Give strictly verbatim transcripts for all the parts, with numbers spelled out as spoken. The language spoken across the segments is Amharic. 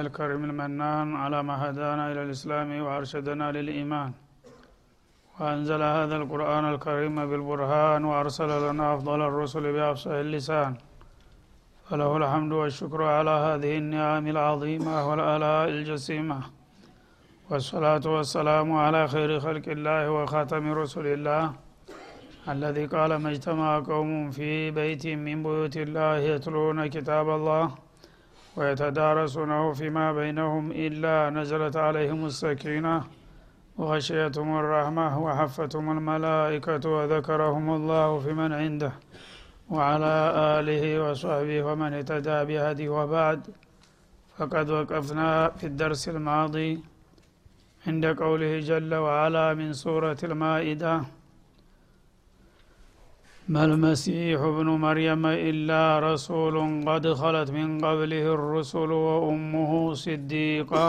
الله الكريم المنان على ما هدانا إلى الإسلام وأرشدنا للإيمان، وأنزل هذا القرآن الكريم بالبرهان، وأرسل لنا أفضل الرسل بأفصح اللسان، فله الحمد والشكر على هذه النعم العظيمة والآلاء الجسيمة، والصلاة والسلام على خير خلق الله وخاتم رسل الله، الذي قال ما اجتمع قوم في بيت من بيوت الله يتلون كتاب الله ويتدارسونه فيما بينهم إلا نزلت عليهم السكينة وغشيتهم الرحمة وحفتهم الملائكة وذكرهم الله فيمن عنده وعلى آله وصحبه ومن اهتدى بهديه. وبعد، فقد وقفنا في الدرس الماضي عند قوله جل وعلا من سورة المائدة: ما المسيح ابن مريم إلا رسول قد خلت من قبله الرسل وأمه صديقة.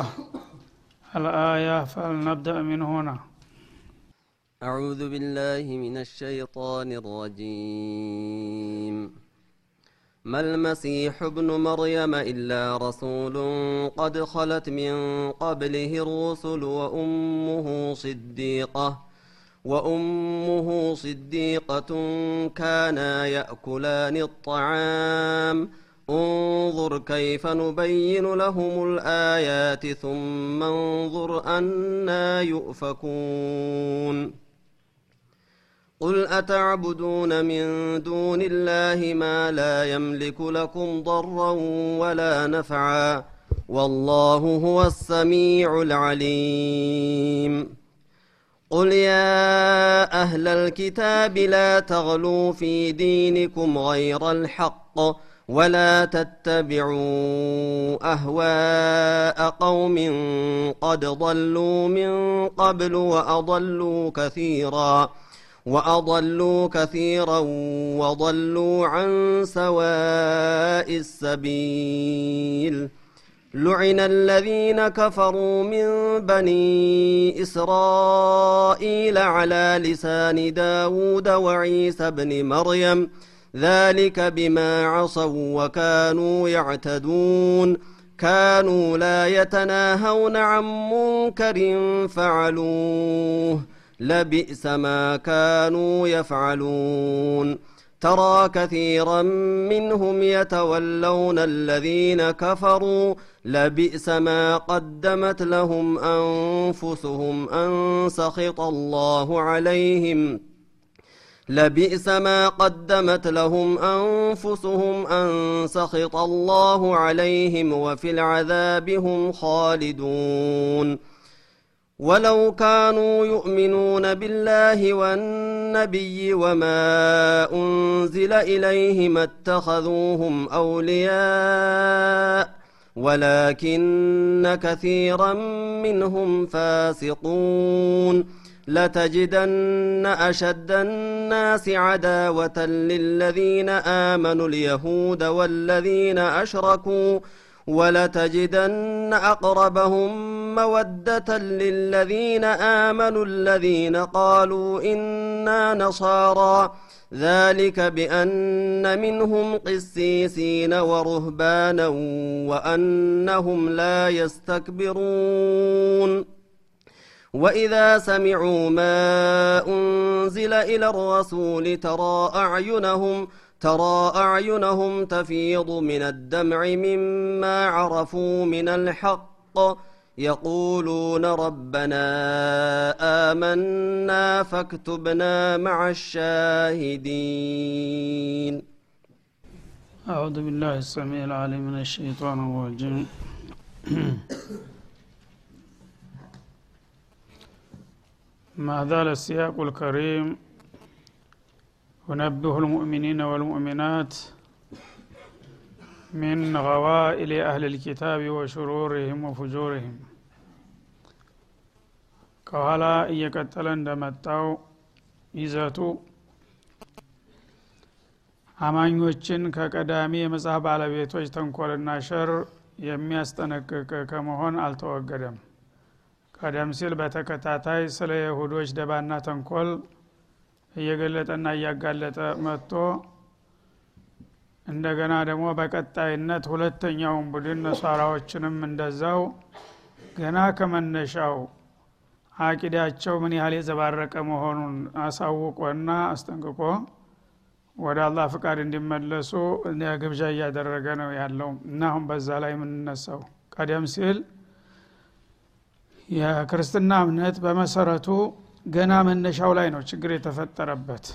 الآية. فلنبدأ من هنا. أعوذ بالله من الشيطان الرجيم. ما المسيح ابن مريم إلا رسول قد خلت من قبله الرسل وأمه صديقة وأمه صديقة كانا يأكلان الطعام. انظر كيف نبين لهم الآيات ثم انظر أنا يؤفكون. قل أتعبدون من دون الله ما لا يملك لكم ضرا ولا نفعا، والله هو السميع العليم. قل يا أهل الكتاب لا تغلوا في دينكم غير الحق ولا تتبعوا أهواء قوم قد ضلوا من قبل وأضلوا كثيرا وأضلوا كثيرا وضلوا عن سواء السبيل. لعن الذين كفروا من بني إسرائيل على لسان داود وعيسى بن مريم، ذلك بما عصوا وكانوا يعتدون. كانوا لا يتناهون عن منكر فعلوه، لبئس ما كانوا يفعلون. ترى كثيرا منهم يتولون الذين كفروا، لبئس ما قدمت لهم أنفسهم أن سخط الله عليهم لبئس ما قدمت لهم أنفسهم أن سخط الله عليهم وفي العذاب هم خالدون. ولو كانوا يؤمنون بالله والنبي وما أنزل إليهم اتخذوهم أولياء، ولكن كثيرا منهم فاسقون. لتجدن أشد الناس عداوة للذين آمنوا اليهود والذين أشركوا، ولتجدن أقربهم مودة للذين آمنوا الذين قالوا إنا نصارى، ذلك بأن منهم قسيسين ورهبانا وأنهم لا يستكبرون. وإذا سمعوا ما أنزل إلى الرسول ترى أعينهم ترى أعينهم تفيض من الدمع مما عرفوا من الحق، يقولون ربنا آمنا فاكتبنا مع الشاهدين. أعوذ بالله السميع العليم من الشيطان الرجيم. مع ذلك السياق الكريم ونبه المؤمنين والمؤمنات من غوائل أهل الكتاب وشرورهم وفجورهم. كهلا يقتل دمتاو يزاتو አማኞችን ከቀዳሚ የመጽሐፍ ባለቤቶች ተንኮልና ሸር የሚያስጠነቅቅ ከመሆን አልተወገደም። ቀደም ሲል በተከታታይ ስለ ይሁዶች ደባና ተንኮል የገለጠና ያጋለጠ መጥቶ እንደገና ደግሞ በቀጣይነት ሁለተኛውን ቡድን ነሳራዎችንም እንደዛው ገና ከመነሻው አቂዳቸው ምን ያህል የዘባረቀ መሆኑን አሳውቆና አስተንግቆ ወደ አላህ ፍቃድ እንዲመለሱ ግብዣ ያደረገ ነው ያለው እና አሁን በዛ ላይ ምን ነሳው ቀደም ሲል ያ ክርስትና እምነት በመሰረቱ ገና መነሻው ላይ ነው ችግር የተፈጠረበት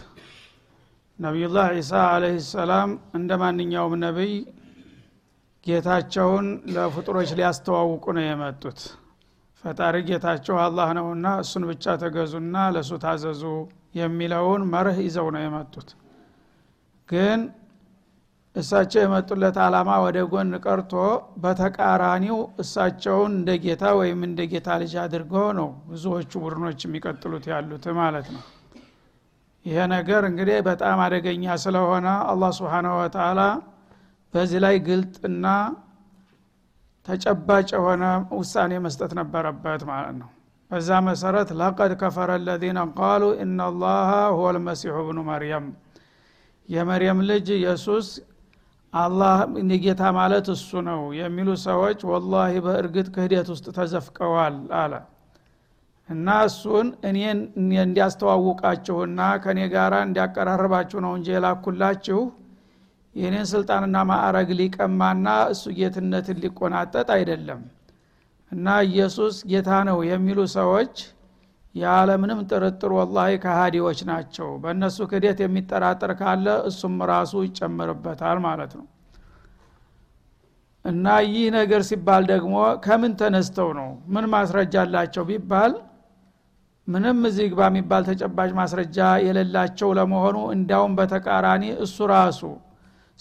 ነብዩላህ ኢሳ አለይሂ ሰላም እንደማንኛውም ነብይ ጌታቸውን ለፍጥሮች ሊያስተዋውቁ ነው የመጡት ፈጣሪ ጌታቸው አላህ ነውና እሱን ብቻ ተገዙና ለሱ ታዘዙ የሚለውን መርህ ይዘው ነው የመጡት ግን እሳቸው የመጡለት ዓላማ ወደ ጎን ቀርቶ በተቃራኒው እሳቸውን እንደ ጌታ ወይም እንደ ጌታ ልጅ አድርጎ ነው ብዙዎቹ ቡድኖች የሚቀጥሉት ያሉት ማለት ነው ይሄ ነገር እንግዲህ በጣም አደገኛ ስለሆነ አላህ Subhanahu Wa Ta'ala በዚህ ላይ ግልጥና ተጨባጭ የሆነ ውሳኔ መስጠት ነበረበት ማለት ነው በዛ መሰረት لقد كفر الذين قالوا ان الله هو المسيح ابن مريم የመርየም ልጅ ኢየሱስ አላህ ንጌታ ማለት እሱ ነው የሚሉ ሰዎች والله በእርግጥ ክህደት ውስጥ ተዘፍቀዋል አለ እና እሱን እኔን እንዲያስተዋውቃችሁና ከኔ ጋራ እንዲያቀራርባችሁ ነው እንጂ ላኩላችሁ የኔን ስልጣንና ማዕረግ ሊቀማና እሱ ጌትነትን ሊቆናጠጥ አይደለም እና ኢየሱስ ጌታ ነው የሚሉ ሰዎች ያለምንም ተረጥሩ والله ከሃዲዎች ናቸው በእነሱ ክህደት የሚጠራጠር ካለ እሱም ራሱ ይጨመርበታል ማለት ነው እና ይህ ነገር ሲባል ደግሞ ከምን ተነስተው ነው ምን ማስረጃ አላቸው ቢባል ምንም ዝግባ የሚባል ተጨባጭ ማስረጃ የሌላቸው ለመሆኑ እንዳውም በተቃራኒ እሱ ራሱ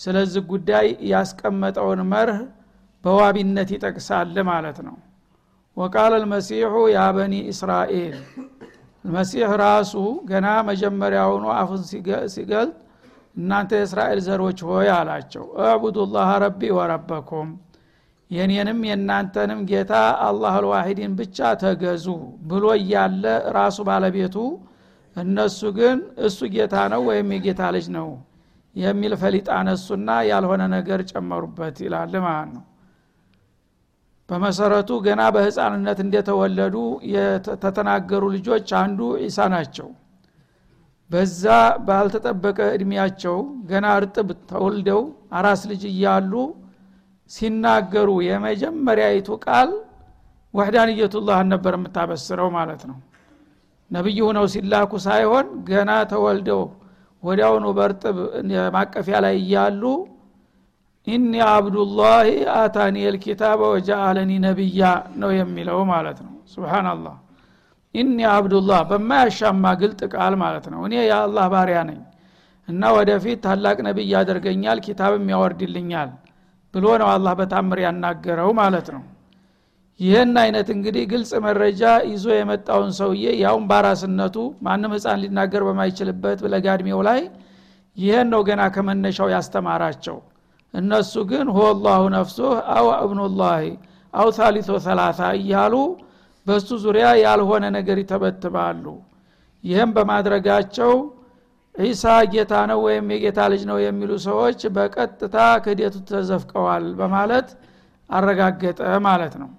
ስለዚህ ጉዳይ ያስቀመጠውን መርህ በዋቢነት ይጠቅሳል ማለት ነው وقال المسيح يا بني اسرائيل المسيح راسو ገና መጀመሪያውኑ አፍን ሲገል እናንተ እስራኤል ዘሮች ሆይ አላቸው اعبدوا الله ربي وربكم የኔንም የናንተንም ጌታ አላህ الواحدን ብቻ ተገዙ ብሎ ያለ ራሱ ባለቤቱ እነሱ ግን እሱ ጌታ ነው ወይም ጌታ ልጅ ነው የሚል ፈሊጣ ነሱና ያልሆነ ነገር ጨመሩበት ይላል ማለት ነው በመሰረቱ ገና በህፃንነት እንደተወለዱ የተተናገሩ ልጆች አንዱ ኢሳ ናቸው በዛ ባልተጠበቀ እድሜያቸው ገና እርጥብ ተወልደው አራስ ልጅ ያሉ ሲናገሩ የመጀመሪያይቱ ቃል ወህዳንየቱላህ ነበር የምታበስረው ማለት ነው ነብዩ ሆነው ሲላኩ ሳይሆን ገና ተወልደው ወዲያውኑ በርጥብ ማቀፊያ ላይ ያሉ ኢኒ አብዱላሂ አታኒ الكتاب وجعلني نبيا ነው የሚለው ማለት ነው ሱብሃንአላህ ኢኒ አብዱላህ በማያሻማ ግልጥ ቃል ማለት ነው እኔ የአላህ ባሪያ ነኝ እና ወደፊት ታላቅ ነብይ ያደርገኛል ኪታብም ያወርድልኛል ብሎ ነው አላህ በታምር ያናገረው ማለት ነው ይሄን አይነት እንግዲህ ግልጽ መረጃ ይዞ የመጣውን ሰውዬ ያውን ባራስነቱ ማንም ህፃን ሊናገር በማይችልበት ለጋድሜው ላይ ይሄን ነው ገና ከመነሻው ያስተማራቸው እነሱ ግን ሁአላሁ ነፍሱህ አው ኢብኑላሂ አው ثالث ثلاثه ይያሉ በሱ ዙሪያ ያልሆነ ነገር ይተበትባሉ ይሄን በማድረጋቸው ኢሳ ጌታ ነው ወይም የጌታ ልጅ ነው የሚሉ ሰዎች በቀጥታ ክህደቱ ተዘፍቀዋል በማለት አረጋገጠ ማለት ነው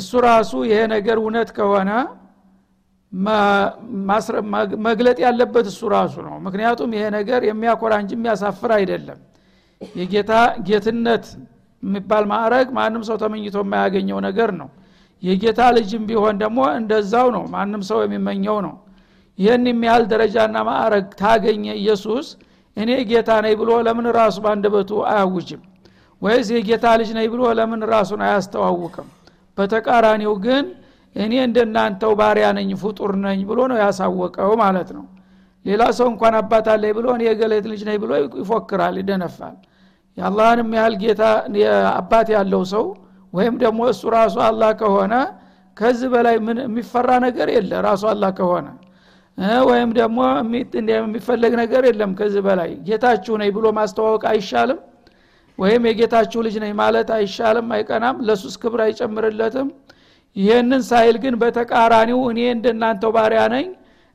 እሱ ራሱ ይሄ ነገር እውነት ከሆነ መግለጥ ያለበት እሱ ራሱ ነው ምክንያቱም ይሄ ነገር የሚያኮራ እንጂ የሚያሳፍር አይደለም የጌታ ጌትነት የሚባል ማዕረግ ማንም ሰው ተመኝቶ የማያገኘው ነገር ነው የጌታ ልጅም ቢሆን ደግሞ እንደዛው ነው ማንም ሰው የሚመኘው ነው ይሄን የሚያህል ደረጃና ማዕረግ ታገኘ ኢየሱስ እኔ ጌታ ነኝ ብሎ ለምን ራሱ ባንደበቱ አያውጅም ወይስ የጌታ ልጅ ነኝ ብሎ ለምን ራሱን አያስተዋውቅም በተቃራኒው ግን እኔ እንደናንተው ባሪያ ነኝ ፍጡር ነኝ ብሎ ነው ያሳወቀው ማለት ነው ሌላ ሰው እንኳን አባት አለኝ ብሎ እኔ የገሌት ልጅ ነኝ ብሎ ይፎክራል ይደነፋል ያላህንም ያህል ጌታ አባት ያለው ሰው ወይም ደግሞ እሱ ራሱ አላህ ከሆነ ከዚህ በላይ ምን የሚፈራ ነገር የለ ራሱ አላህ ከሆነ ወይም ደግሞ የሚፈለግ ነገር የለም ከዚህ በላይ ጌታችሁ ነኝ ብሎ ማስተዋወቅ አይሻልም ወይም የጌታችሁ ልጅ ነኝ ማለት አይሻልም አይቀናም ለሱስ ክብር አይጨምርለትም ይሄንን ሳይል ግን በተቃራኒው እኔ እንደናንተው ባሪያ ነኝ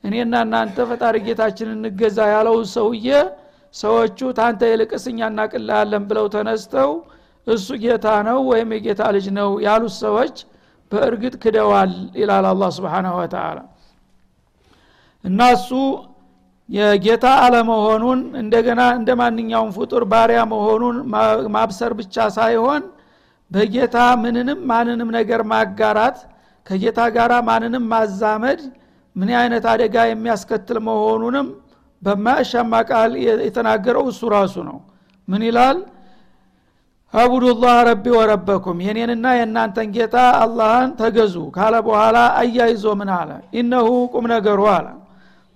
እኔና እናንተ ፈጣሪ ጌታችንን እንገዛ ያለው ሰውዬ ሰዎቹ ታንተ ይልቅስኛ እናቀላለን ብለው ተነስተው እሱ ጌታ ነው ወይም ጌታ ልጅ ነው ያሉት ሰዎች በእርግጥ ክደዋል ኢላላ አላህ Subhanahu Wa Ta'ala እናሱ የጌታ አለመሆኑን እንደገና እንደማንኛውም ፍጡር ባሪያ መሆኑን ማብሰር ብቻ ሳይሆን በጌታ ምንንም ማንንም ነገር ማጋራት ከጌታ ጋራ ማንንም ማዛመድ ምን አይነት አደጋ የሚያስከትል መሆኑንም በማሻማ ቃል የተናገረው እሱ ራሱ ነው ምን ይላል አቡዱላህ ረቢ ወረበኩም የኔንና የናንተን ጌታ አላህን ተገዙ ካለ በኋላ አያይዞ ምን አለ ኢነሁ ቁም ነገሩ አለ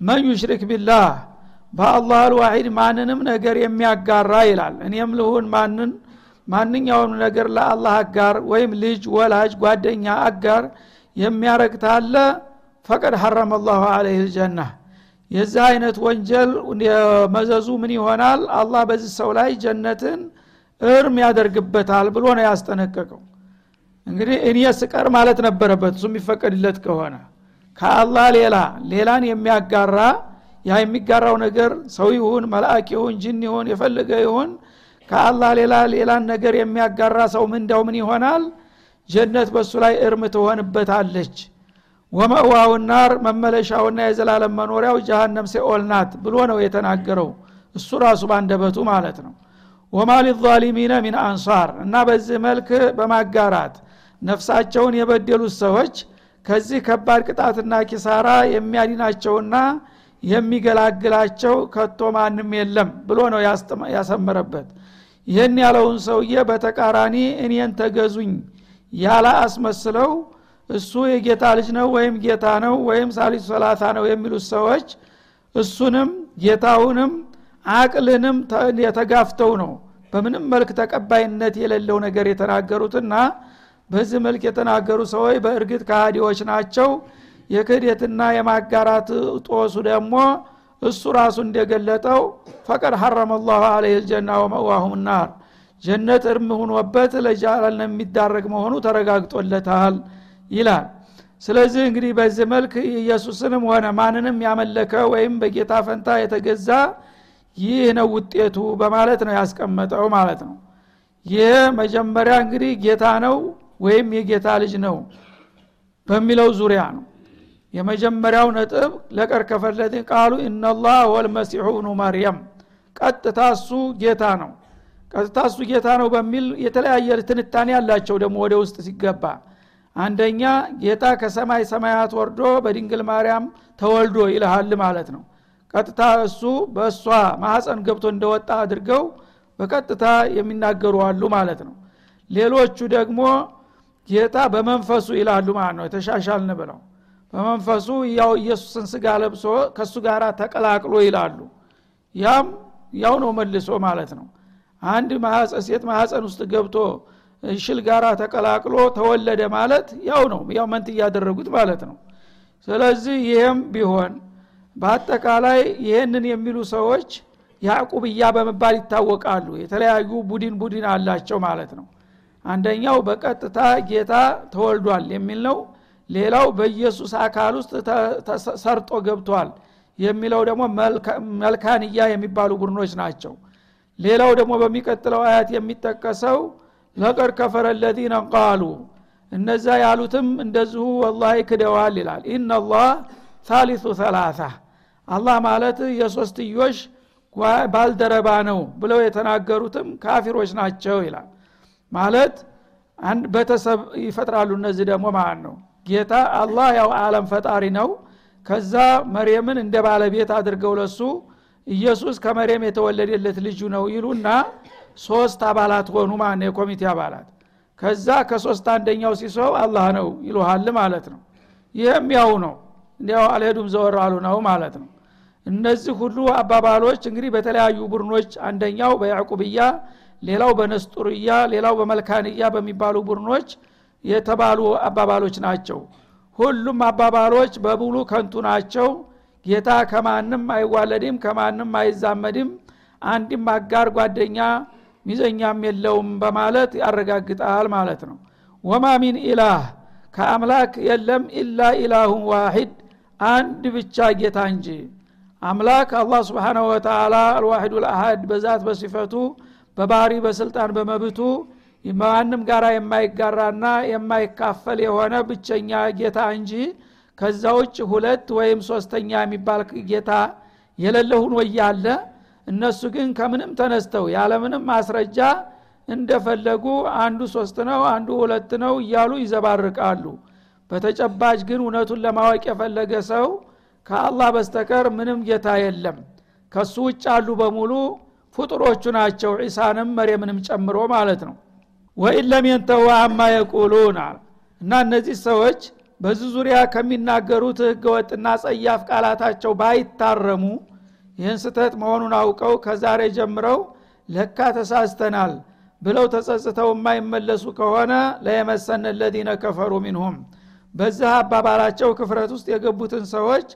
ማን ይሽርክ ቢላህ በአላህ الواحد ማንንም ነገር የሚያጋራ ይላል እኔም ልሁን ማንን ማንኛውም ነገር ለአላህ አጋር ወይም ልጅ ወላጅ ጓደኛ አጋር የሚያረክ ታለ فقد حرم الله عليه الجنه የዛ አይነት ወንጀል መዘዙ ምን ይሆናል አላህ በዚህ ሰው ላይ ጀነትን እርም ያደርግበታል ብሎ ነው ያስጠነቀቀው እንግዲህ እኔ ስቀር ማለት ነበረበት እሱም ይፈቀድለት ከሆነ ከአላህ ሌላ ሌላን የሚያጋራ ያ የሚጋራው ነገር ሰው ይሁን መላእክ ይሁን ጂን ይሁን የፈለገ ይሁን ከአላህ ሌላ ሌላን ነገር የሚያጋራ ሰው ምን እንደው ምን ይሆናል ጀነት በሱ ላይ እርም ትሆንበታለች ወማዋው النار መመለሻውና የዘላለም መኖሪያው ጀሃነም ሲኦልናት ብሎ ነው የተናገረው እሱ ራሱ ባንደበቱ ማለት ነው وما للظالمين من انصار እና በዚህ መልክ በማጋራት ነፍሳቸውን የበደሉት ሰዎች ከዚህ ከባድ ቅጣትና ኪሳራ የሚያድናቸውና የሚገላግላቸው ከቶ ማንም የለም ብሎ ነው ያሰመረበት ይሄን ያለውን ሰውዬ በተቃራኒ እኔን ተገዙኝ ያላ አስመስለው እሱ የጌታ ልጅ ነው ወይም ጌታ ነው ወይም ሳሊስ ሰላታ ነው የሚሉት ሰዎች እሱንም ጌታውንም አቅልንም የተጋፍተው ነው በምንም መልክ ተቀባይነት የሌለው ነገር የተናገሩትና በዚህ መልክ የተናገሩ ሰዎች በእርግጥ ከሃዲዎች ናቸው የክህደትና የማጋራት ጦሱ ደግሞ እሱ ራሱ እንደገለጠው فقد حرم الله عليه الجنه ومأواه النار ጀነት እርም ሆኖበት ለጀሃነም የሚዳረግ መሆኑ ተረጋግጦለታል ይላል ስለዚህ እንግዲህ በዚህ መልክ ኢየሱስንም ሆነ ማንንም ያመለከ ወይም በጌታ ፈንታ የተገዛ ይህ ነው ውጤቱ በማለት ነው ያስቀመጠው ማለት ነው የመጀመሪያ እንግዲህ ጌታ ነው ወይም የጌታ ልጅ ነው በሚለው ዙሪያ ነው የመጀመሪያው ነጥብ ለቀር ከፈለደ ቃሉ ኢነላህ ወልመሲሁ ኢብኑ መርየም ቀጥታሱ ጌታ ነው ቀጥታሱ ጌታ ነው በሚል የተለያየ ትንታኔ ያላቸው ደግሞ ወደ ውስጥ ሲገባ አንደኛ ጌታ ከሰማይ ሰማያት ወርዶ በድንግል ማርያም ተወልዶ ይልሃል ማለት ነው ቀጥታ እሱ በእሷ ማህፀን ገብቶ እንደወጣ አድርገው በቀጥታ የሚናገሩ አሉ ማለት ነው ሌሎቹ ደግሞ ጌታ በመንፈሱ ይላሉ ማለት ነው ተሻሻልን ብለው በመንፈሱ ያው ኢየሱስን ስጋ ለብሶ ከሱ ጋራ ተቀላቅሎ ይላሉ ያም ያው ነው መልሶ ማለት ነው አንድ ማህፀን ሴት ማህፀን ውስጥ ገብቶ እሽል ጋራ ተቀላቅሎ ተወለደ ማለት ያው ነው ያው መንት ያደረጉት ማለት ነው ስለዚህ ይሄም ቢሆን በአጠቃላይ ይሄንን የሚሉ ሰዎች ያዕቆብያ በመባል ይታወቃሉ የተለያዩ ቡድን ቡድን አላቸው ማለት ነው አንደኛው በቀጥታ ጌታ ተወልዷል የሚል ነው ሌላው በኢየሱስ አካል ውስጥ ተሰርጦ ገብቷል የሚለው ደግሞ መልካንያ የሚባሉ ቡድኖች ናቸው ሌላው ደግሞ በሚቀጥለው አያት የሚጠቀሰው ለቀር ከፈረ الذين قالوا እነዛ ያሉትም እንደዚሁ والله ክደዋል ይላል ان الله ثالث ثلاثه አላህ ማለት የሶስትዮሽ ባልደረባ ነው ብለው የተናገሩትም ካፊሮች ናቸው ይላል ማለት አንድ በተሰብ ይፈጥራሉ እነዚህ ደግሞ ማን ነው ጌታ አላህ ያው ዓለም ፈጣሪ ነው ከዛ መርየምን እንደ ባለቤት አድርገው ለሱ ኢየሱስ ከመርየም የተወለደለት ልጅ ነው ይሉና ሶስት አባላት ሆኑ ማን ነው ኮሚቴ አባላት ከዛ ከሶስት አንደኛው ሲሰው አላህ ነው ይሉሃል ማለት ነው ይሄም ያው ነው እንዲያው አልሄዱም ዘወር አሉ ነው ማለት ነው እነዚህ ሁሉ አባባሎች እንግዲህ በተለያዩ ቡድኖች አንደኛው በያዕቆብያ ሌላው በነስጥሩያ ሌላው በመልካንያ በሚባሉ ቡድኖች የተባሉ አባባሎች ናቸው ሁሉም አባባሎች በሙሉ ከንቱ ናቸው ጌታ ከማንም አይዋለድም ከማንም አይዛመድም አንድም አጋር ጓደኛ ሚዘኛም የለውም በማለት ያረጋግጣል ማለት ነው ወማ ሚን ኢላህ ከአምላክ የለም ኢላ ኢላሁ ዋሂድ አንድ ብቻ ጌታ እንጂ አምላክ አላህ Subhanahu Wa Ta'ala الواحد والأحد በዛት በስፋቱ በባህሪ በስልጣን በመብቱ ማንንም ጋራ የማይጋራና የማይካፈል የሆነ ብቸኛ ጌታ እንጂ ከዛውጭ ሁለት ወይም ሶስተኛ የሚባል ጌታ የለለሁን ወያለ እነሱ ግን ከምንም ተነስተው ያለምንም ማስረጃ እንደፈለጉ አንዱ ሶስት ነው አንዱ ሁለት ነው ይያሉ ይዘባርቃሉ በተጨባጭ ግን እነቱን ለማወቅ የፈለገ ሰው ከአላህ በስተቀር ምንም ጌታ የለም ከሱ ውጭ አሉ በሙሉ ፍጥሮቹ ናቸው ኢሳንም መርየምንም ጨምሮ ማለት ነው ወኢለም የንተው አማ ይቁሉና እና እነዚህ ሰዎች በዚህ ዙሪያ ከሚናገሩት ህገወጥና ጸያፍ ቃላታቸው ባይታረሙ ይህን ስተት መሆኑን አውቀው ከዛሬ ጀምረው ለካ ተሳስተናል ብለው ተጸጽተው የማይመለሱ ከሆነ ለየመሰነ الذين كفروا منهم በዛ አባባላቸው ክፍረት ውስጥ የገቡትን ሰዎች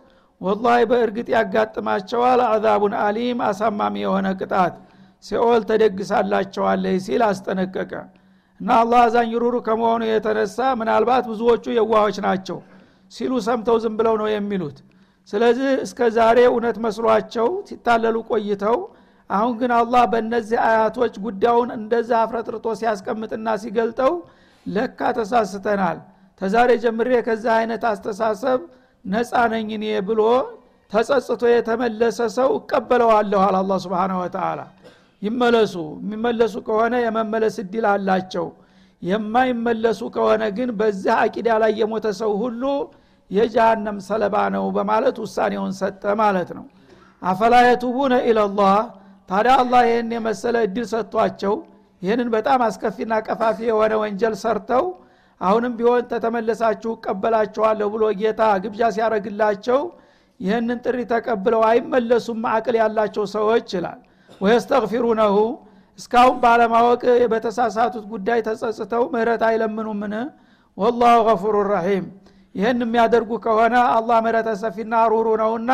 والله በእርግጥ ያጋጥማቸዋል አዛቡን አሊም አሳማሚ የሆነ ቅጣት ሲኦል ተደግሳላቸዋል ሲል አስጠነቀቀ እና አላህ አዛኝ ሩሩ ከመሆኑ የተነሳ ምናልባት ብዙዎቹ የዋሆች ናቸው ሲሉ ሰምተው ዝም ብለው ነው የሚሉት ስለዚህ እስከ ዛሬ እውነት መስሏቸው ሲታለሉ ቆይተው አሁን ግን አላህ በእነዚህ አያቶች ጉዳዩን እንደዛ አፍረጥርጦ ሲያስቀምጥና ሲገልጠው ለካ ተሳስተናል ተዛሬ ጀምሬ ከዛ አይነት አስተሳሰብ ነፃ ነኝ እኔ ብሎ ተጸጽቶ የተመለሰ ሰው እቀበለዋለሁ አለ አላህ Subhanahu Wa Ta'ala ይመለሱ የሚመለሱ ከሆነ የመመለስ እድል አላቸው የማይመለሱ ከሆነ ግን በዛ አቂዳ ላይ የሞተ ሰው ሁሉ የጀሃነም ሰለባ ነው በማለት ውሳኔውን ሰጠ ማለት ነው አፈላ የቱቡነ ኢላላህ ታዲያ አላህ ይሄን የመሰለ እድል ሰጥቷቸው ይሄንን በጣም አስከፊና ቀፋፊ የሆነ ወንጀል ሰርተው አሁንም ቢሆን ተተመለሳችሁ ቀበላችኋለሁ ብሎ ጌታ ግብዣ ሲያረግላቸው ይሄንን ጥሪ ተቀብለው አይመለሱም ማዕቀል ያላቸው ሰዎች ይችላል ወይስተግፊሩነሁ እስካሁን ባለማወቅ በተሳሳቱት ጉዳይ ተጸጽተው ምህረት አይለምኑምን والله غفور رحيم ይሄን የሚያደርጉ ከሆነ አላህ ምህረት ሰፊና ሩሩ ነውና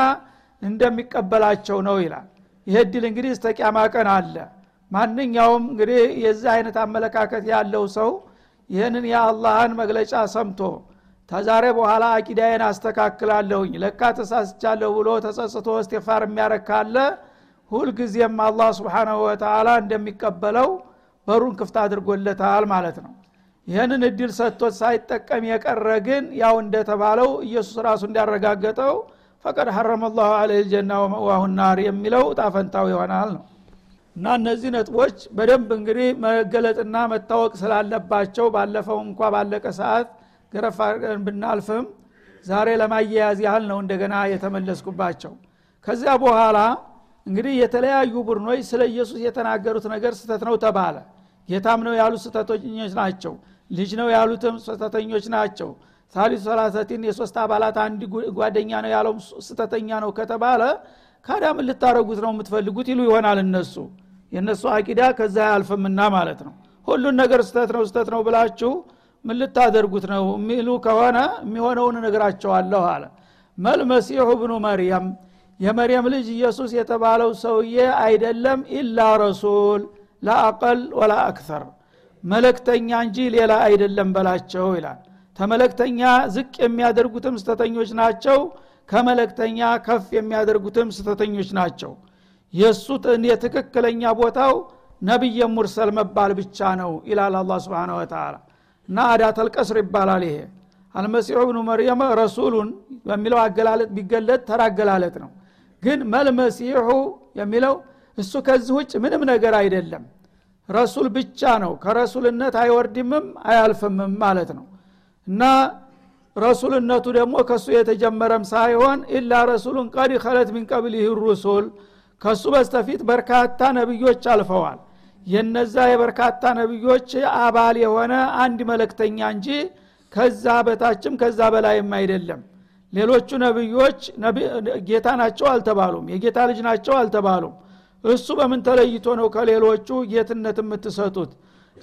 እንደሚቀበላቸው ነው ይላል ይሄ ድል እንግዲህ ተቂያማ ቀን አለ ማንኛውም እንግዲህ የዚህ አይነት አመለካከት ያለው ሰው ይሄንን ያአላህን መግለጫ ሰምቶ ታዛሬ በኋላ አቂዳዬን አስተካክላለሁኝ ለካ ተሳስቻለሁ ብሎ ተጸጽቶ እስቲግፋር የሚያረካለ ሁሉ ጊዜም አላህ Subhanahu Wa Ta'ala እንደሚቀበለው በሩን ክፍት አድርጎለታል ማለት ነው ይሄንን እድል ሰጥቶት ሳይጠቀም የቀረ ግን ያው እንደተባለው ኢየሱስ ራሱ እንዲያረጋገጠው فقد حرم الله عليه الجنه ومأواه النار የሚለው ጣፈንታው ይሆናል ነው እና እነዚህ ነጥቦች በደንብ እንግዲህ መገለጥና መታወቅ ስላለባቸው ባለፈው እንኳን ባለቀ ሰዓት ገረፋን ብናልፈም ዛሬ ለማያያዝ ያህል ነው እንደገና የተመለስኩባቸው ከዛ በኋላ እንግዲህ የተለያዩ ቡርኖይ ስለ ኢየሱስ የተናገሩት ነገር ስተት ነው ተባለ ጌታም ነው ያሉት ስተቶኞች ናቸው ልጅ ነው ያሉትም ስተተኞች ናቸው ثالث ثلاثين የሶስት አባላት አንድ ጓደኛ ነው ያለው ስተተኛ ነው ከተባለ ካዳም ልታረጉት ነው የምትፈልጉት ይሉ ይሆናል እነሱ የነሱ አቂዳ ከዛ ያልፈምና ማለት ነው ሁሉን ነገር ስተት ነው ስተት ነው ብላችሁ ምን ልታደርጉት ነው የሚሉ ከሆነ የሚሆነውን ነገራቸዋለሁ አለ መልመሲሁ ኢብኑ መርያም የመርያም ልጅ ኢየሱስ የተባለው ሰውዬ አይደለም ኢላ ረሱል ላአቀል ወላ አክሰር መልእክተኛ እንጂ ሌላ አይደለም በላቸው ይላል ተመልእክተኛ ዝቅ የሚያደርጉትም ስተተኞች ናቸው ከመልእክተኛ ከፍ የሚያደርጉትም ስተተኞች ናቸው ኢየሱስ የትክክለኛ ቦታው ነብይ ሙርሰል መባል ብቻ ነው ኢላላ አላህ Subhanahu Wa Ta'ala ናዳተል ቀስር ይባላል ይሄ አልመሲሁ ኢብኑ መርያም ረሱሉን በሚለው አገላለጥ ቢገለጥ ተራገላለጥ ነው ግን መልመሲሁ የሚለው እሱ ከዚህ ውጭ ምንም ነገር አይደለም ረሱል ብቻ ነው ከረሱልነት አይወርድምም አያልፍምም ማለት ነው እና ረሱልነቱ ደግሞ ከሱ የተጀመረም ሳይሆን ኢላ ረሱሉን ቀድ ኸለት ሚን ቀብሊሂ ሩሱል ከሱ በስተፊት በርካታ ነብዮች አልፈዋል የነዛ የበርካታ ነብዮች አባል የሆነ አንድ መልእክተኛ እንጂ ከዛ በታችም ከዛ በላይም አይደለም ሌሎቹ ነብዮች ጌታ ናቸው አልተባሉም የጌታ ልጅ ናቸው አልተባሉም እሱ በምን ተለይቶ ነው ከሌሎቹ ጌትነት የምትሰጡት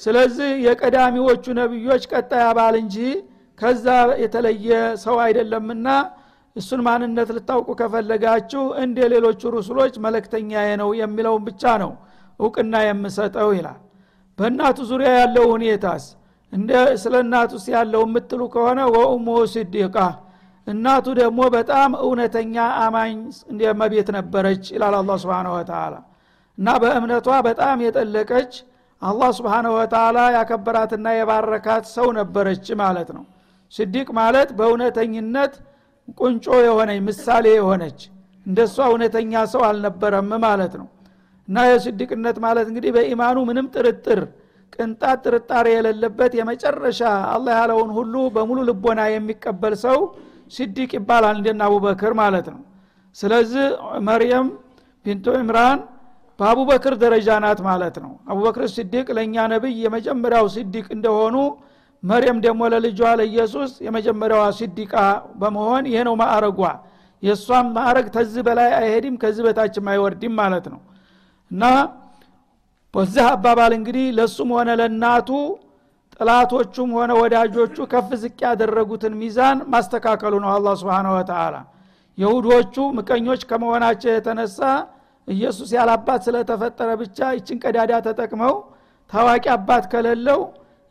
ስለዚህ የቀዳሚዎቹ ነብዮች ቀጣይ አባል እንጂ ከዛ የተለየ ሰው አይደለምና እሱን ማንነት ልታውቁ ከፈለጋችሁ እንደ ሌሎቹ ሩስሎች መልእክተኛዬ ነው የሚለውን ብቻ ነው እውቅና የምሰጠው ይላል በእናቱ ዙሪያ ያለው ሁኔታስ እንደ ስለናቱስ ያለው ምትሉ ከሆነ ወኡሙ ሲዲቃ እናቱ ደግሞ በጣም እውነተኛ አማኝ እንደማቤት ነበረች ኢላላ አላህ Subhanahu Wa Ta'ala እና በእምነቷ በጣም የጠለቀች አላህ Subhanahu Wa Ta'ala ያከበራትና የባረካት ሰው ነበረች ማለት ነው። ሲዲቅ ማለት በእውነተኝነት ቁንጮ የሆነች ምሳሌ የሆነች እንደሷ እውነተኛ ሰው አልነበረም ማለት ነው። እና የሲዲቅነት ማለት እንግዲህ በኢማኑ ምንም ጥርጥር ቅንጣት ጥርጣሬ የሌለበት የመጨረሻ አላህ ያለውን ሁሉ በሙሉ ልቦና የሚቀበል ሰው ሲዲቅ ይባላል እንደና አቡበክር ማለት ነው። ስለዚህ መርየም ቢንቱ ኢምራን በአቡበክር ደረጃ ናት ማለት ነው። አቡበክር ሲዲቅ ለኛ ነብይ የመጀመሪያው ሲዲቅ እንደሆኑ መርየም ደግሞ ለልጇ ለኢየሱስ የመጀመሪያዋ ሲዲቃ በመሆን ይሄ ነው ማዕረጓ። የሷም ማዕረግ ከዚህ በላይ አይሄድም ከዚህ በታችም አይወርድም ማለት ነው። እና በዚህ አባባል እንግዲህ ለሱም ሆነ ለናቱ ጥላቶቹም ሆነ ወዳጆቹ ከፍ ዝቅ ያደረጉትን ሚዛን ማስተካከሉ ነው አላህ Subhanahu Wa Ta'ala። ይሁዶቹ ምቀኞች ከመሆናቸው የተነሳ ኢየሱስ ያላባት ስለተፈጠረ ብቻ እቺን ቀዳዳ ተጠቅመው ታዋቂ አባት ከሌለው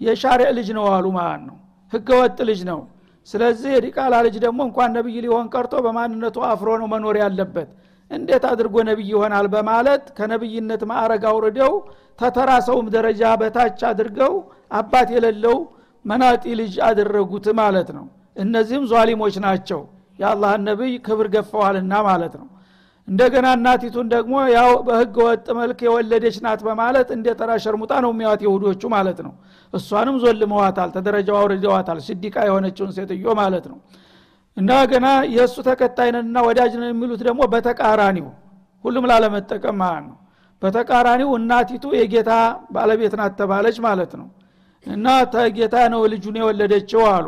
የሻሪዕ ልጅ ነው አሉ ማለት ነው። ህገወጥ ልጅ ነው። ስለዚህ ዲቃላ ልጅ ደግሞ እንኳን ነብይ ሊሆን ቀርቶ በማንነቱ አፍሮ ነው መኖር ያለበት እንዴት አድርጎ ነብይ ይሆናል በማለት ከነብይነት ማዕረግ አውርደው ተተራሰውም ደረጃ በታች አድርገው አባት የሌለው መናጢ ልጅ አደረጉት ማለት ነው። እነዚህም ዟሊሞች ናቸው ያላህ ነብይ ክብር ገፈዋልና ማለት ነው። እንደገና እናቲቱን ደግሞ ያው በህገ ወጥ መልክ የወለደች ናት በማለት እንደተራ ሸርሙጣ ነው የሚያዩት ይሁዶቹ ማለት ነው። እሷንም ዞልመዋታል ተደረጃው አውርደዋታል ሲዲቃ የሆነችውን ሴትዮ ማለት ነው። እንደገና ኢየሱስ ተከታይነና ወዳጅነ የሚሉት ደግሞ በተቃራኒው ሁሉም ላለመጠቀም ማለት ነው። በተቃራኒው እናቲቱ የጌታ ባለቤት ናት ተባለች ማለት ነው። እና ታጌታ ነው ልጁን የወለደችው አሉ።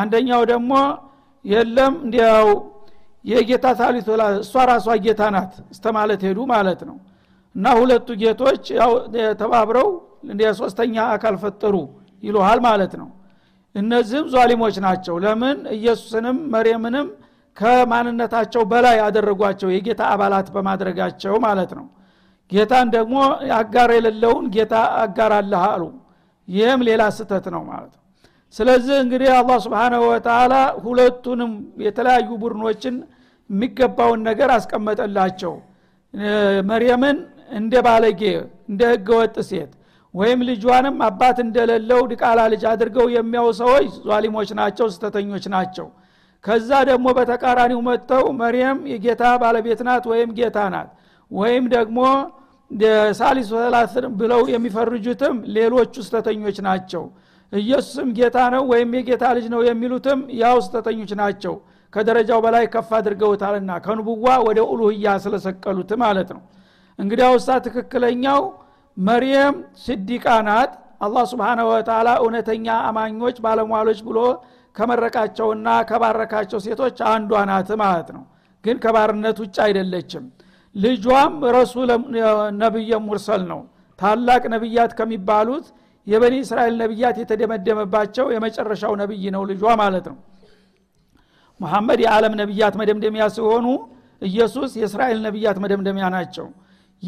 አንደኛው ደግሞ የለም እንዲያው የጌታ ታሊት ወላ እሷ ራሷ ጌታ ናት እስተማለት ሄዱ ማለት ነው። እና ሁለቱ ጌቶች ያው ተባብረው እንደ ሶስተኛ አካል ፈጠሩ ይሏል ማለት ነው። እነዚህም ዟሊሞች ናቸው። ለምን ኢየሱስንም መርየምንም ከማንነታቸው በላይ ያደረጓቸው የጌታ አባላት በማድረጋቸው ማለት ነው። ጌታን ደግሞ አጋር የሌለውን ጌታ አጋር አላህ አሉ። ይሄም ሌላ ስተት ነው ማለት ነው። ስለዚህ እንግዲህ አላህ Subhanahu Wa Ta'ala ሁለቱንም የተለያዩ ቡድኖችን የሚገባውን ነገር አስቀመጠላቸው። መርየምን እንደ ባለጌ እንደ ህገወጥ ሴት ወይም ልጇንም አባት እንደሌለው ዲቃላ ልጅ አድርገው የሚያዩ ሰዎች ዟሊሞች ናቸው ስተተኞች ናቸው። ከዛ ደግሞ በተቃራኒው መጥተው መርየም የጌታ ባለቤት ናት ወይም ጌታ ናት ወይም ደግሞ ሳሊስ ወላስ ብለው የሚፈርጁትም ሌሎች ስተተኞች ናቸው። ኢየሱስም ጌታ ነው ወይም የጌታ ልጅ ነው የሚሉትም ያው ስተተኞች ናቸው ከደረጃው በላይ ከፍ አድርገውታልና ከንቡዋ ወደ ኡሉህያ ስለሰቀሉት ማለት ነው። እንግዲያው ሳ ትክክለኛው መርየም ሲዲቃ ናት አላህ Subhanahu Wa Ta'ala እውነተኛ አማኞች ባለሟሎች ብሎ ከመረቃቸውና ከባረካቸው ሴቶች አንዷ ናት ማለት ነው። ግን ከባርነት ውጭ አይደለችም። ልጇም ረሱል ነብይ ሙርሰል ነው ታላቅ ነብያት ከሚባሉት የበኒ እስራኤል ነብያት የተደመደመባቸው የመጨረሻው ነብይ ነው ልጇ ማለት ነው። መሐመድ የዓለም ነብያት መደምደሚያ ሲሆኑ ኢየሱስ የእስራኤል ነብያት መደምደሚያ ናቸው።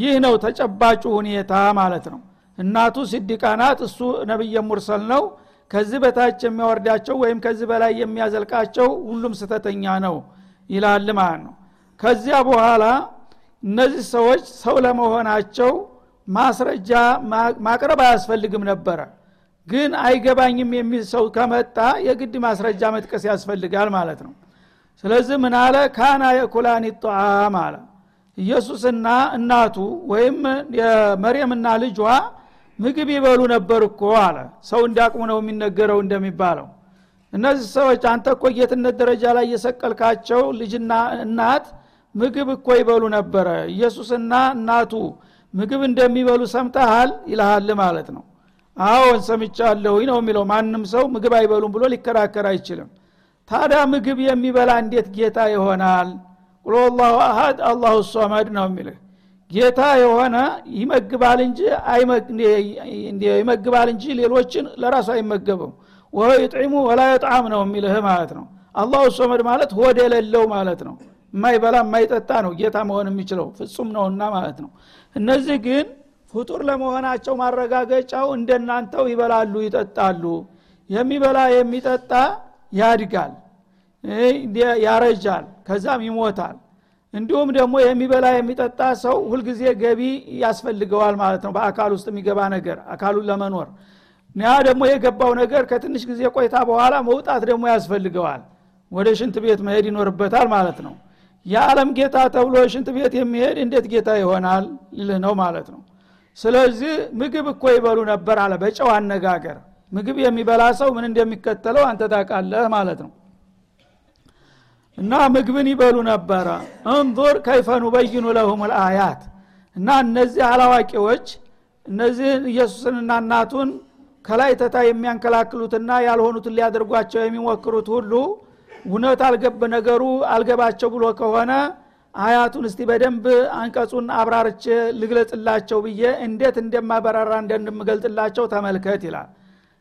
ይህ ነው ተጨባጭ ሁኔታ ማለት ነው። እናቱ ሲዲቃ ናት እሱ ነብይ ሙርሰል ነው። ከዚህ በታች የሚያወርዳቸው ወይም ከዚህ በላይ የሚያዘልቃቸው ሁሉም ስተተኛ ነው ይላል ማለት ነው። ከዚያ በኋላ እነዚህ ሰዎች ሰው ለመሆናቸው ማስረጃ ማቅረብ አያስፈልግም ነበር። ግን አይገባኝም የሚል ሰው ከመጣ የግድ ማስረጃ መጥቀስ ያስፈልጋል ማለት ነው። ስለዚህ ምን አለ ካና የኩላኒ ጧማ አለ ኢየሱስና እናቱ ወይም የመርየምና ልጇ ምግብ ይበሉ ነበር እኮ አለ። ሰው እንዳቅሙ ነው የሚነገረው እንደሚባለው። እነዚህ ሰዎች አንተ እኮ ጌትነት ደረጃ ላይ የሰቀልካቸው ልጅና እናት ምግብ እኮ ይበሉ ነበር ኢየሱስና እናቱ ምግብ እንደሚበሉ ሰምተሃል ይላል ማለት ነው። አሁን ሰምቻለሁ ይነው የሚለው ማንም ሰው ምግብ አይበሉም ብሎ ሊከራከር አይችልም። ታዲያ ምግብ የሚበላ እንዴት ጌታ ይሆናል? ቁል ወላሁ አሐድ አላሁ ሶመድ ነው የሚለው። ጌታ የሆነ ይመግባል እንጂ አይመግባል እንጂ ሌሎችን ለራሱ አይመገብም። ወይ ይጥዕሙ ወላ ይጣዓም ነው የሚለው ማለት ነው። አላሁ ሶመድ ማለት ሆድ የሌለው ማለት ነው። ማይበላ ማይጠጣ ነው ጌታ መሆን የሚችለው ፍጹም ነውና ማለት ነው። እነዚህ ግን ፍጡር ለመሆናቸው ማረጋገጫው እንደናንተው ይበላሉ ይጠጣሉ። የሚበላ የሚጠጣ ያድጋል ያረጃል ከዛም ይሞታል። እንዲሁም ደግሞ የሚበላ የሚጠጣ ሰው ሁሉ ጊዜ ገቢ ያስፈልገዋል ማለት ነው። በአካል ውስጥ የሚገባ ነገር አካሉን ለመኖር ያ ደግሞ የገባው ነገር ከትንሽ ጊዜ ቆይታ በኋላ መውጣት ደግሞ ያስፈልገዋል። ወደ ሽንት ቤት መሄድ ይኖርበታል ማለት ነው። የዓለም ጌታ ተብሎ ሽንት ቤት የሚሄድ እንዴት ጌታ ይሆናል ለነው ማለት ነው። ስለዚህ ምግብ እኮ ይበሉ ነበር አለ በጨዋ አነጋገር። ምግብ የሚበላ ሰው ምን እንደሚከተለው አንተ ታውቃለህ ማለት ነው። እና ምግብን ይበሉ ነበር انظر كيف نبين لهم الآيات እና እነዚህ አላዋቂዎች እነዚህ ኢየሱስንና እናቱን ከላይ ተታ የሚያንከላክሉትና ያልሆኑትን ሊያደርጓቸው የሚሞክሩት ሁሉ ወነት አልገበ ነገሩ አልገባቸው ብሎ ከሆነ አያቱን እስቲ በደንብ አንቀጹን አብራርቼ ልግለጽላቸው ብዬ እንዴት እንደማበራራ እንደምገልጥላቸው ተመልከት ይላል።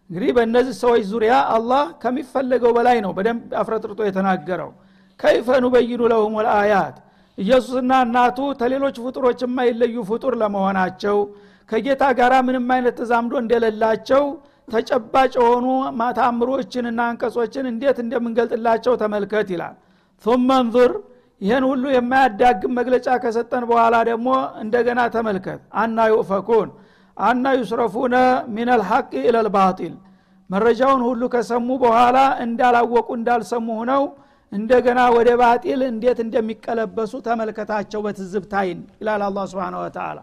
እንግዲህ በእነዚህ ሰዎች ዙሪያ አላህ ከሚፈልገው በላይ ነው በደንብ አፍረጥርጦ የተናገረው። كيف نبين لهم الآيات ኢየሱስና እናቱ ተሌሎች ፍጡሮች የማይለዩ ፍጡር ለመሆናቸው ከጌታ ጋር ምንም አይነት ተዛምዶ እንደሌላቸው ተጨባጭ ሆኑ ማታምሮችንና አንቀጾችን እንዴት እንደምንገልጥላቸው ተመልከት ይላል። ثم انظر ይሄን ሁሉ የማያዳግም መግለጫ ከሰጠን በኋላ ደግሞ እንደገና ተመልከት አና ይፈኩን አና ይስረፉና من الحق الى الباطل መረጃውን ሁሉ ከሰሙ በኋላ እንዳላወቁ እንዳልሰሙ ሆነው እንደገና ወደ ባጢል እንዴት እንደሚቀለበሱ ተመልከታቸው በትዝብታይን ኢላላ አላህ Subhanahu Wa Ta'ala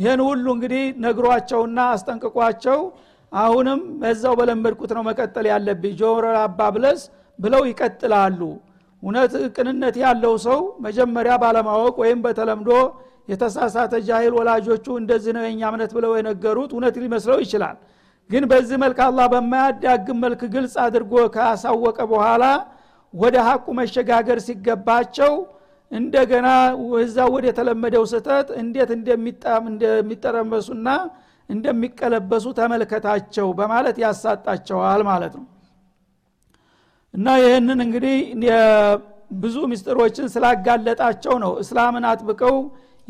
ይሄን ሁሉ እንግዲህ ነግሯቸውና አስጠንቅቋቸው አሁንም በዛው በለመድኩት ነው መቀጠል ያለብኝ ጆሮራ አባብለስ ብለው ይቀጥላሉ። እውነት ቅንነት ያለው ሰው መጀመሪያ ባለማወቅ ወይም በተለምዶ የተሳሳተ ጃሂል ወላጆቹ እንደዚህ ነው የኛ እምነት ብለው የነገሩት እውነት ሊመስለው ይችላል። ግን በዚህ መልኩ አላህ በማያዳግም መልኩ ግልጽ አድርጎ ካሳወቀ በኋላ ወደ ሐቁ መሸጋገር ሲገባቸው እንደገና ወዛ ወደ ተለመደው ስህተት እንዴት እንደሚጣም እንደሚጠረመሱና እንደሚቀለበሱ ተመልከታቸው በማለት ያሳጣቸዋል ማለት ነው። እና ይሄንን እንግዲህ ብዙ ምስጢሮችን ስላጋለጣቸው ነው እስላምን አጥብቀው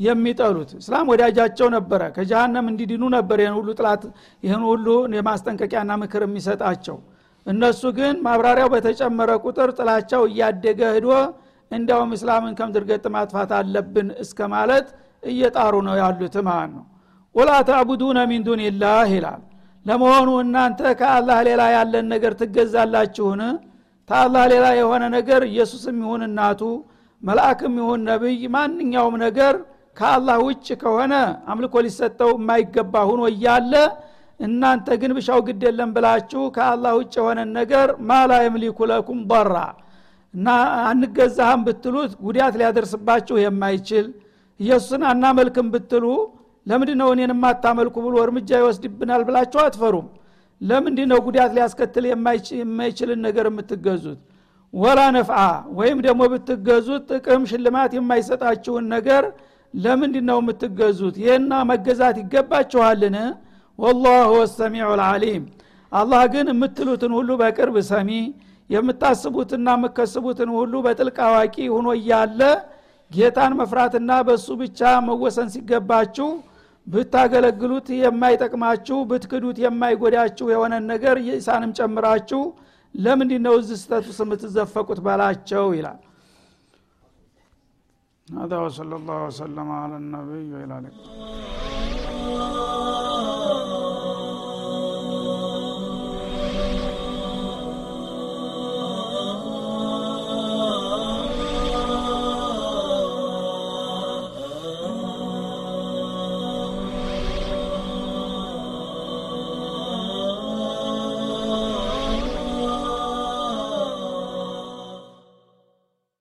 የሚጠሉት። እስላም ወዳጃቸው ነበረ ከጀሃነም እንዲድኑ ነበር ይሄን ሁሉ ጥላት ይሄን ሁሉ የማስጠንቀቂያና ምክር የሚሰጣቸው። እነሱ ግን ማብራሪያው በተጨመረ ቁጥር ጥላቻው እያደገ ሄዶ እንደውም እስላምን ከምድርገጥ ማጥፋት አለብን እስከማለት እየጣሩ ነው ያሉት ማለት ነው። ወላ ተعبدون من دون الله ኢላህ ለመሆኑ እናንተ ከአላህ ሌላ ያለን ነገር ትገዛላችሁን? ታላህ ሌላ የሆነ ነገር ኢየሱስም ይሁን እናቱ መልአክም ይሁን ነብይ ማንኛውም ነገር ከአላህ ውጭ ከሆነ አምልኮ ሊሰጠው የማይገባ ሆኖ ያለ እናንተ ግን ብሻው ግደለም ብላችሁ ከአላህ ውጭ የሆነ ነገር ማላ يملك لكم ضر እና አንገዛህም ብትሉት ጉዳት ሊያደርስባችሁ የማይችል ኢየሱስን አናመልክም ብትሉ ለምንድን ነው እኔን ማታመልኩ ብሎ እርምጃ ይወስድብናል ብላችሁ አትፈሩም? ለምንድን ነው ጉዳት ሊያስከትል የማይችል ነገር የምትገዙት? ወላ ነፍዓ ወይም ደግሞ ብትገዙት ጥቅም ሽልማት የማይሰጣችሁን ነገር ለምንድን ነው የምትገዙት? ይሄና መገዛት ይገባችኋልን? والله السميع العليم አላህ ግን የምትሉትን ሁሉ በቅርብ ሰሚ የምታስቡትና የምትከስቡትን ሁሉ በጥልቅ አዋቂ ሆኖ ያለ ጌታን መፍራትና በሱ ብቻ መወሰን ሲገባችሁ ብታገለግሉት የማይጠቅማችሁ ብትክዱት የማይጎዳችሁ የሆነ ነገር ኢሳንም ጨምራችሁ ለምንድን ነው እዚህ ስታቱስ የምትዘፈቁት ባላቸው ይላል። አዳው ሰለላሁ ዐለይሂ ወሰለም አለ ነብዩ ኢላህ